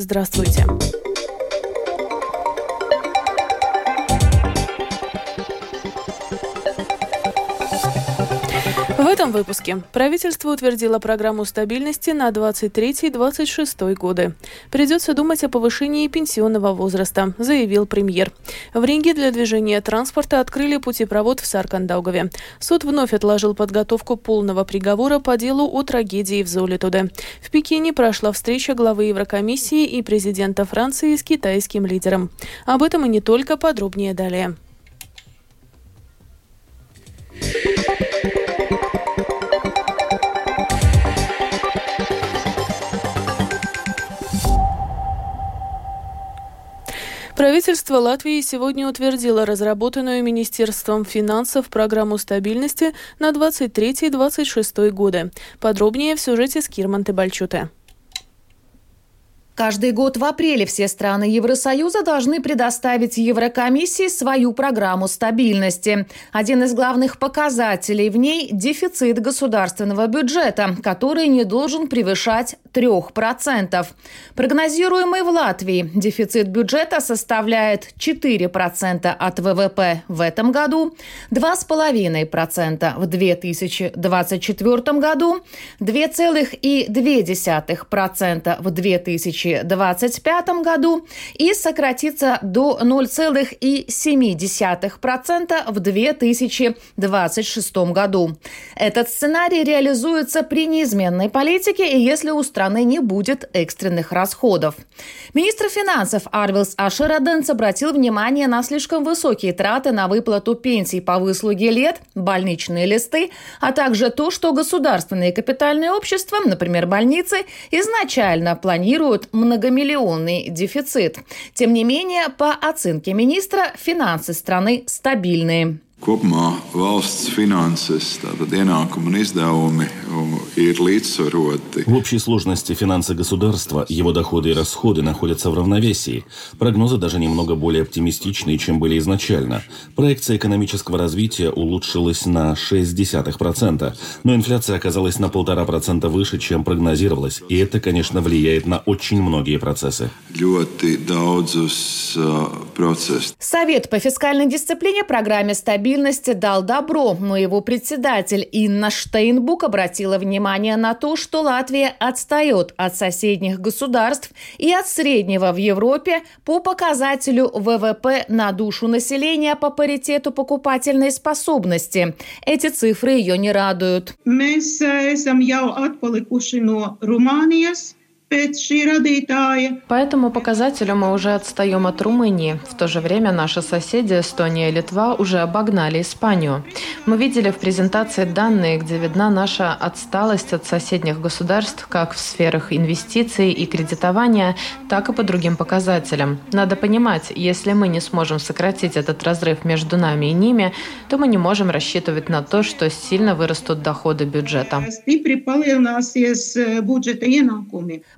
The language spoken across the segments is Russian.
Здравствуйте. В этом выпуске правительство утвердило программу стабильности на 2023-2026 годы. Придется думать о повышении пенсионного возраста, заявил премьер. В Ринге для движения транспорта открыли путепровод в Саркандаугове. Суд вновь отложил подготовку полного приговора по делу о трагедии в Золитуде. В Пекине прошла встреча главы Еврокомиссии и президента Франции с китайским лидером. Об этом и не только, подробнее далее. Правительство Латвии сегодня утвердило разработанную Министерством финансов программу стабильности на 2023-2026 годы. Подробнее в сюжете Скирманты Бальчута. Каждый год в апреле все страны Евросоюза должны предоставить Еврокомиссии свою программу стабильности. Один из главных показателей в ней – дефицит государственного бюджета, который не должен превышать 3%. Прогнозируемый в Латвии дефицит бюджета составляет 4% от ВВП в этом году, 2,5% в 2024 году, 2,2% в 2025 году и сократится до 0,7% в 2026 году. Этот сценарий реализуется при неизменной политике и если у страны не будет экстренных расходов. Министр финансов Арвилс Ашераден обратил внимание на слишком высокие траты на выплату пенсий по выслуге лет, больничные листы, а также то, что государственные капитальные общества, например, больницы, изначально планируют многомиллионный дефицит. Тем не менее, по оценке министра, финансы страны стабильные. Kopumā valsts finanses, tātad ienākumi un izdevumi, ir līdzsvaroti. В общей сложности финансы государства, его доходы и расходы находятся в равновесии. Прогнозы даже немного более оптимистичные, чем были изначально. Проекция экономического развития улучшилась на 0,6%, но инфляция оказалась на 1,5% выше, чем прогнозировалось. И это, конечно, влияет на очень многие процессы. Совет по фискальной дисциплине программе «Стабильность» дал добро, но его председатель Инна Штейнбук обратила внимание на то, что Латвия отстает от соседних государств и от среднего в Европе по показателю ВВП на душу населения по паритету покупательной способности. Эти цифры ее не радуют. По этому показателю мы уже отстаем от Румынии. В то же время наши соседи Эстония и Литва уже обогнали Испанию. Мы видели в презентации данные, где видна наша отсталость от соседних государств как в сферах инвестиций и кредитования, так и по другим показателям. Надо понимать, если мы не сможем сократить этот разрыв между нами и ними, то мы не можем рассчитывать на то, что сильно вырастут доходы бюджета.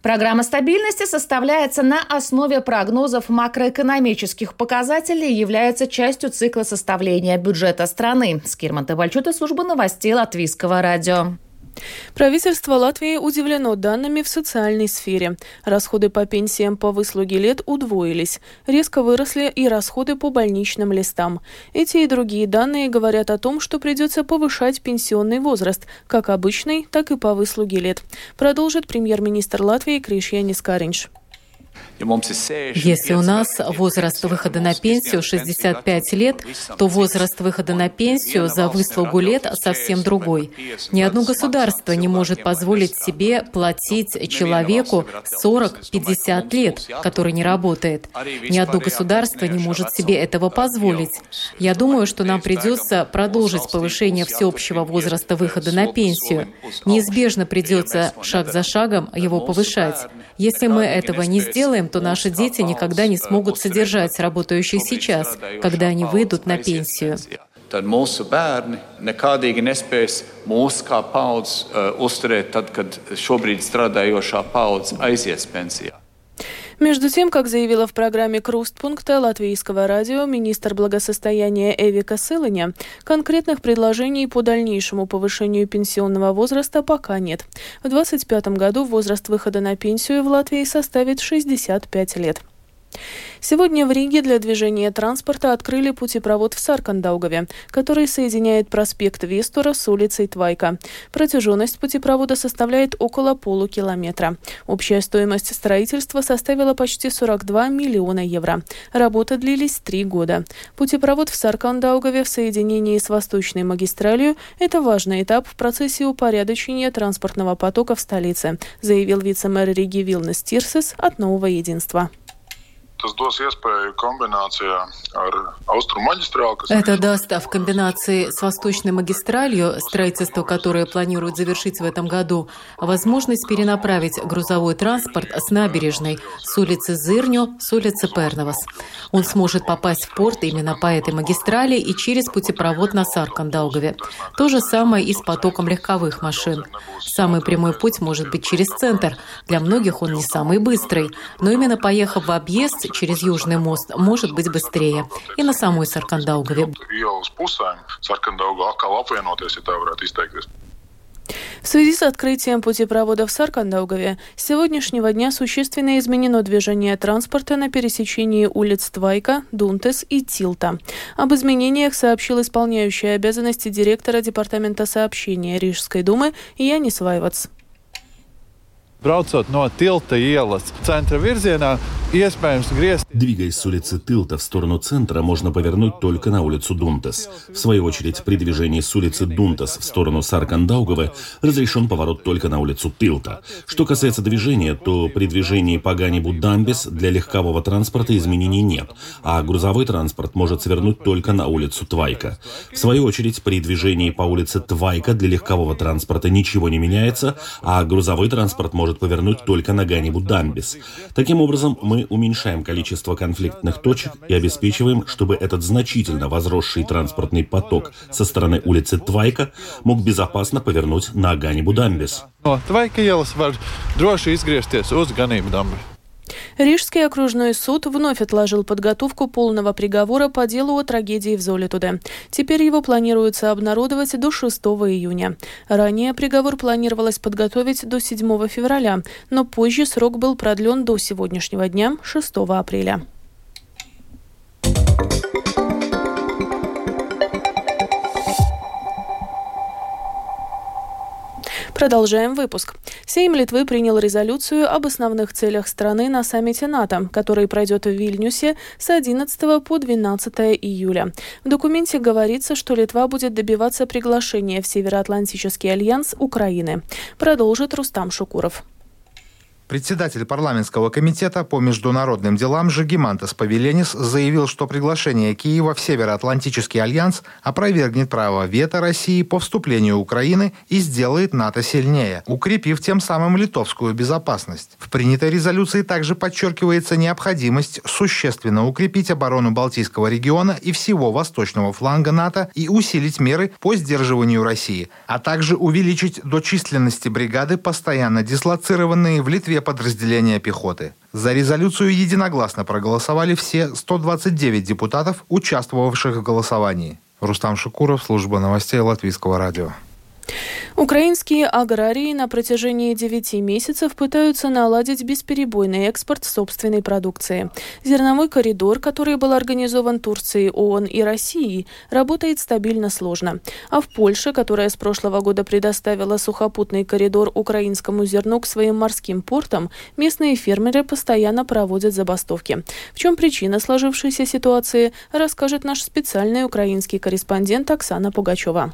Программа стабильности составляется на основе прогнозов макроэкономических показателей и является частью цикла составления бюджета страны. Скирманта Бальчута, служба новостей Латвийского радио. Правительство Латвии удивлено данными в социальной сфере. Расходы по пенсиям по выслуге лет удвоились. Резко выросли и расходы по больничным листам. Эти и другие данные говорят о том, что придется повышать пенсионный возраст, как обычный, так и по выслуге лет. Продолжит премьер-министр Латвии Кришьянис Кариньш. Если у нас возраст выхода на пенсию 65 лет, то возраст выхода на пенсию за выслугу лет совсем другой. Ни одно государство не может позволить себе платить человеку 40-50 лет, который не работает. Ни одно государство не может себе этого позволить. Я думаю, что нам придется продолжить повышение всеобщего возраста выхода на пенсию. Неизбежно придется шаг за шагом его повышать. Если мы этого не сделаем, то наши дети никогда не смогут содержать работающих сейчас, когда они выйдут на пенсию. Между тем, как заявила в программе Крустпункта латвийского радио министр благосостояния Эвика Сылыня, конкретных предложений по дальнейшему повышению пенсионного возраста пока нет. В 2025 году возраст выхода на пенсию в Латвии составит 65 лет. Сегодня в Риге для движения транспорта открыли путепровод в Саркандаугове, который соединяет проспект Вестура с улицей Твайка. Протяженность путепровода составляет около полукилометра. Общая стоимость строительства составила почти 42 миллиона евро. Работы длились 3 года. Путепровод в Саркандаугове в соединении с Восточной магистралью – это важный этап в процессе упорядочения транспортного потока в столице, заявил вице-мэр Риги Вилнис Тирсис от «Нового единства». Это даст в комбинации с Восточной магистралью, строительство которое планируют завершить в этом году, возможность перенаправить грузовой транспорт с набережной, с улицы Зырню, с улицы Перновас. Он сможет попасть в порт именно по этой магистрали и через путепровод на Саркандаугаве. То же самое и с потоком легковых машин. Самый прямой путь может быть через центр. Для многих он не самый быстрый, но именно поехав в объезд через Южный мост может быть быстрее. И на самой Саркандаугаве. В связи с открытием путепровода в Саркандаугаве с сегодняшнего дня существенно изменено движение транспорта на пересечении улиц Твайка, Дунтес и Тилта. Об изменениях сообщил исполняющий обязанности директора Департамента сообщения Рижской думы Янис Вайвац. Двигаясь с улицы Тилта в сторону центра, можно повернуть только на улицу Дунтес. В свою очередь, при движении с улицы Дунтес в сторону Саркандаугаве разрешен поворот только на улицу Тилта. Что касается движения, то при движении по Ганибу-Дамбис для легкового транспорта изменений нет, а грузовой транспорт может свернуть только на улицу Твайка. В свою очередь, при движении по улице Твайка для легкового транспорта ничего не меняется, а грузовой транспорт может повернуть только на Ганибу-Дамбис. Таким образом, мы уменьшаем количество конфликтных точек и обеспечиваем, чтобы этот значительно возросший транспортный поток со стороны улицы Твайка мог безопасно повернуть на Ганибу-Дамбис. Рижский окружной суд вновь отложил подготовку полного приговора по делу о трагедии в Золитуде. Теперь его планируется обнародовать до 6 июня. Ранее приговор планировалось подготовить до 7 февраля, но позже срок был продлен до сегодняшнего дня, 6 апреля. Продолжаем выпуск. Сейм Литвы принял резолюцию об основных целях страны на саммите НАТО, который пройдет в Вильнюсе с 11 по 12 июля. В документе говорится, что Литва будет добиваться приглашения в Североатлантический альянс Украины. Продолжит Рустам Шукуров. Председатель парламентского комитета по международным делам Жигимантас Павеленис заявил, что приглашение Киева в Североатлантический альянс опровергнет право вето России по вступлению Украины и сделает НАТО сильнее, укрепив тем самым литовскую безопасность. В принятой резолюции также подчеркивается необходимость существенно укрепить оборону Балтийского региона и всего восточного фланга НАТО и усилить меры по сдерживанию России, а также увеличить до численности бригады, постоянно дислоцированные в Литве подразделения пехоты. За резолюцию единогласно проголосовали все 129 депутатов, участвовавших в голосовании. Рустам Шукуров, служба новостей Латвийского радио. Украинские аграрии на протяжении 9 месяцев пытаются наладить бесперебойный экспорт собственной продукции. Зерновой коридор, который был организован Турцией, ООН и Россией, работает стабильно сложно. А в Польше, которая с прошлого года предоставила сухопутный коридор украинскому зерну к своим морским портам, местные фермеры постоянно проводят забастовки. В чем причина сложившейся ситуации, расскажет наш специальный украинский корреспондент Оксана Пугачева.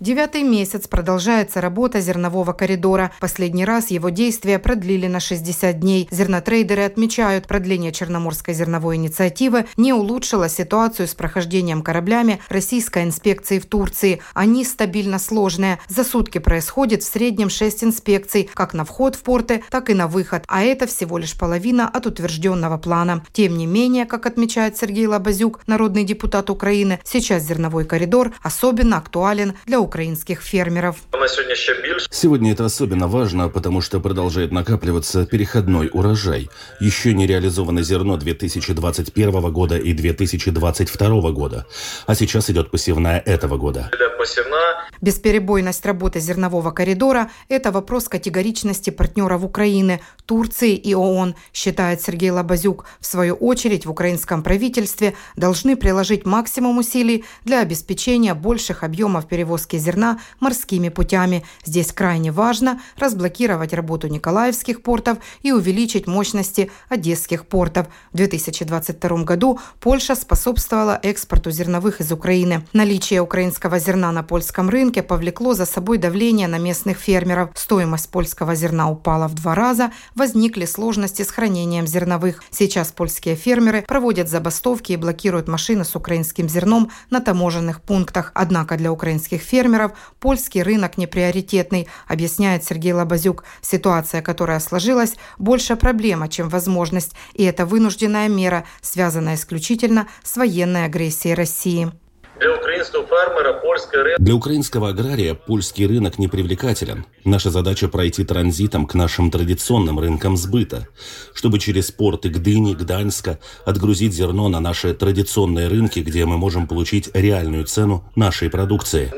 9-й месяц продолжается работа зернового коридора. Последний раз его действия продлили на 60 дней. Зернотрейдеры отмечают, продление Черноморской зерновой инициативы не улучшило ситуацию с прохождением кораблями российской инспекции в Турции. Они стабильно сложные. За сутки происходит в среднем 6 инспекций, как на вход в порты, так и на выход. А это всего лишь половина от утвержденного плана. Тем не менее, как отмечает Сергей Лобазюк, народный депутат Украины, сейчас зерновой коридор особенно актуален для Украины. украинских фермеров. Сегодня это особенно важно, потому что продолжает накапливаться переходной урожай. Еще не реализовано зерно 2021 года и 2022 года. А сейчас идет посевная этого года. Бесперебойность работы зернового коридора – это вопрос категоричности партнеров Украины, Турции и ООН, считает Сергей Лобазюк. В свою очередь, в украинском правительстве должны приложить максимум усилий для обеспечения больших объемов перевозки зерна морскими путями. Здесь крайне важно разблокировать работу николаевских портов и увеличить мощности одесских портов. В 2022 году Польша способствовала экспорту зерновых из Украины. Наличие украинского зерна на польском рынке повлекло за собой давление на местных фермеров. Стоимость польского зерна упала в 2 раза, возникли сложности с хранением зерновых. Сейчас польские фермеры проводят забастовки и блокируют машины с украинским зерном на таможенных пунктах. Однако для украинских фермеров польский рынок не приоритетный, объясняет Сергей Лобазюк. Ситуация, которая сложилась, больше проблема, чем возможность, и это вынужденная мера, связанная исключительно с военной агрессией России. Для украинского агрария польский рынок непривлекателен. Наша задача пройти транзитом к нашим традиционным рынкам сбыта, чтобы через порты Гдыни, Гданьска отгрузить зерно на наши традиционные рынки, где мы можем получить реальную цену нашей продукции.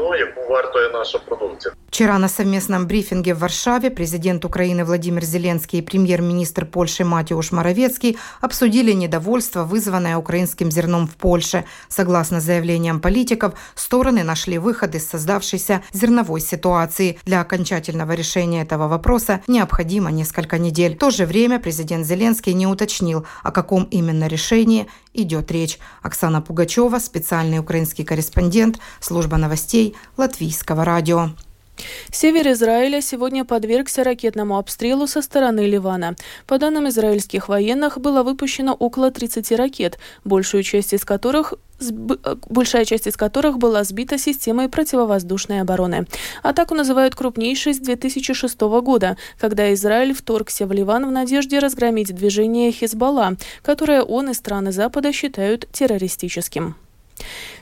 Вчера на совместном брифинге в Варшаве президент Украины Владимир Зеленский и премьер-министр Польши Матеуш Моравецкий обсудили недовольство, вызванное украинским зерном в Польше. Согласно заявлениям политиков, стороны нашли выход из создавшейся зерновой ситуации. Для окончательного решения этого вопроса необходимо несколько недель. В то же время президент Зеленский не уточнил, о каком именно решении идет речь. Оксана Пугачева, специальный украинский корреспондент, служба новостей Латвийского радио. Север Израиля сегодня подвергся ракетному обстрелу со стороны Ливана. По данным израильских военных, было выпущено около 30 ракет, большая часть из которых была сбита системой противовоздушной обороны. Атаку называют крупнейшей с 2006 года, когда Израиль вторгся в Ливан в надежде разгромить движение Хизбалла, которое он и страны Запада считают террористическим.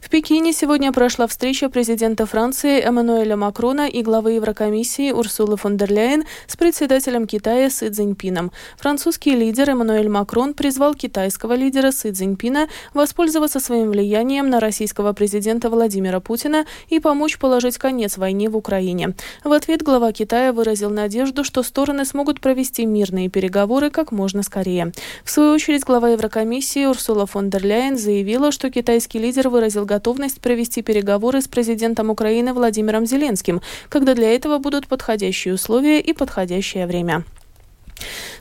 В Пекине сегодня прошла встреча президента Франции Эммануэля Макрона и главы Еврокомиссии Урсулы фон дер Ляйен с председателем Китая Си Цзиньпином. Французский лидер Эммануэль Макрон призвал китайского лидера Си Цзиньпина воспользоваться своим влиянием на российского президента Владимира Путина и помочь положить конец войне в Украине. В ответ глава Китая выразил надежду, что стороны смогут провести мирные переговоры как можно скорее. В свою очередь, глава Еврокомиссии Урсула фон дер Ляйен заявила, что китайский лидер выразил готовность провести переговоры с президентом Украины Владимиром Зеленским, когда для этого будут подходящие условия и подходящее время.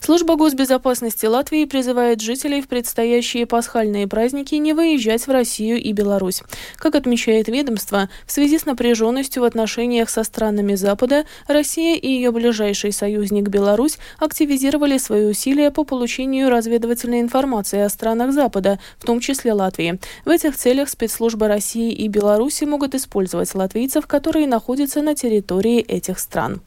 Служба госбезопасности Латвии призывает жителей в предстоящие пасхальные праздники не выезжать в Россию и Беларусь. Как отмечает ведомство, в связи с напряженностью в отношениях со странами Запада, Россия и ее ближайший союзник Беларусь активизировали свои усилия по получению разведывательной информации о странах Запада, в том числе Латвии. В этих целях спецслужбы России и Беларуси могут использовать латвийцев, которые находятся на территории этих стран.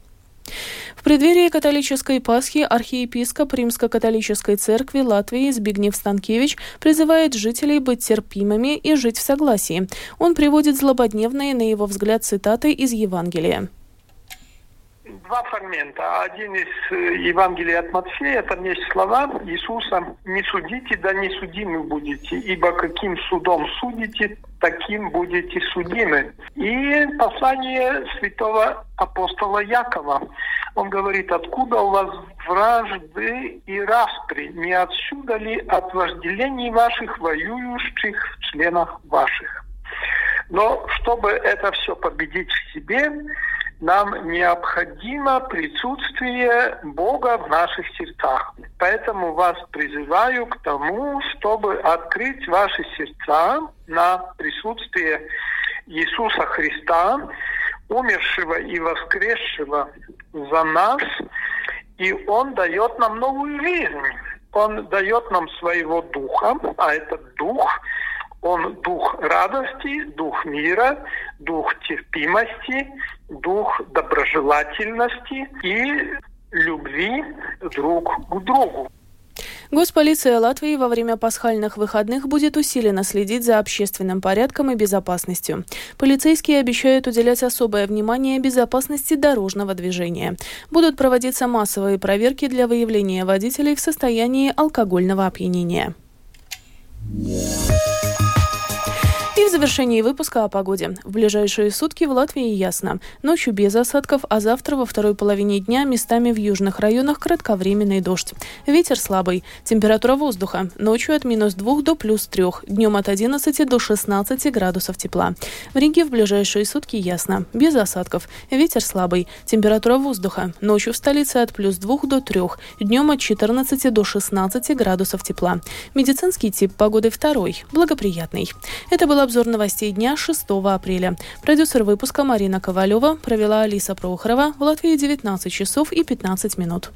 В преддверии католической Пасхи архиепископ Римско-католической церкви Латвии Збигнев Станкевич призывает жителей быть терпимыми и жить в согласии. Он приводит злободневные, на его взгляд, цитаты из Евангелия. 2 фрагмента. Один из Евангелия от Матфея, это мне слова Иисуса: «Не судите, да не судимы будете, ибо каким судом судите, таким будете судимы». И послание святого апостола Якова. Он говорит: «Откуда у вас вражды и распри? Не отсюда ли от вожделений ваших, воюющих в членах ваших?» Но чтобы это все победить в себе, нам необходимо присутствие Бога в наших сердцах. Поэтому вас призываю к тому, чтобы открыть ваши сердца на присутствие Иисуса Христа, умершего и воскресшего за нас. И Он дает нам новую жизнь. Он дает нам своего духа, а этот дух, он дух радости, дух мира, дух терпимости, дух доброжелательности и любви друг к другу. Госполиция Латвии во время пасхальных выходных будет усиленно следить за общественным порядком и безопасностью. Полицейские обещают уделять особое внимание безопасности дорожного движения. Будут проводиться массовые проверки для выявления водителей в состоянии алкогольного опьянения. И в завершении выпуска о погоде. В ближайшие сутки в Латвии ясно. Ночью без осадков, а завтра во второй половине дня местами в южных районах кратковременный дождь. Ветер слабый. Температура воздуха. Ночью от -2 до +3. Днем от 11 до 16 градусов тепла. В Риге в ближайшие сутки ясно. Без осадков. Ветер слабый. Температура воздуха. Ночью в столице от +2 до 3. Днем от 14 до 16 градусов тепла. Медицинский тип погоды второй. Благоприятный. Это была обзор новостей дня 6 апреля. Продюсер выпуска Марина Ковалева, провела Алиса Прохорова. В Латвии 19 часов и 15 минут.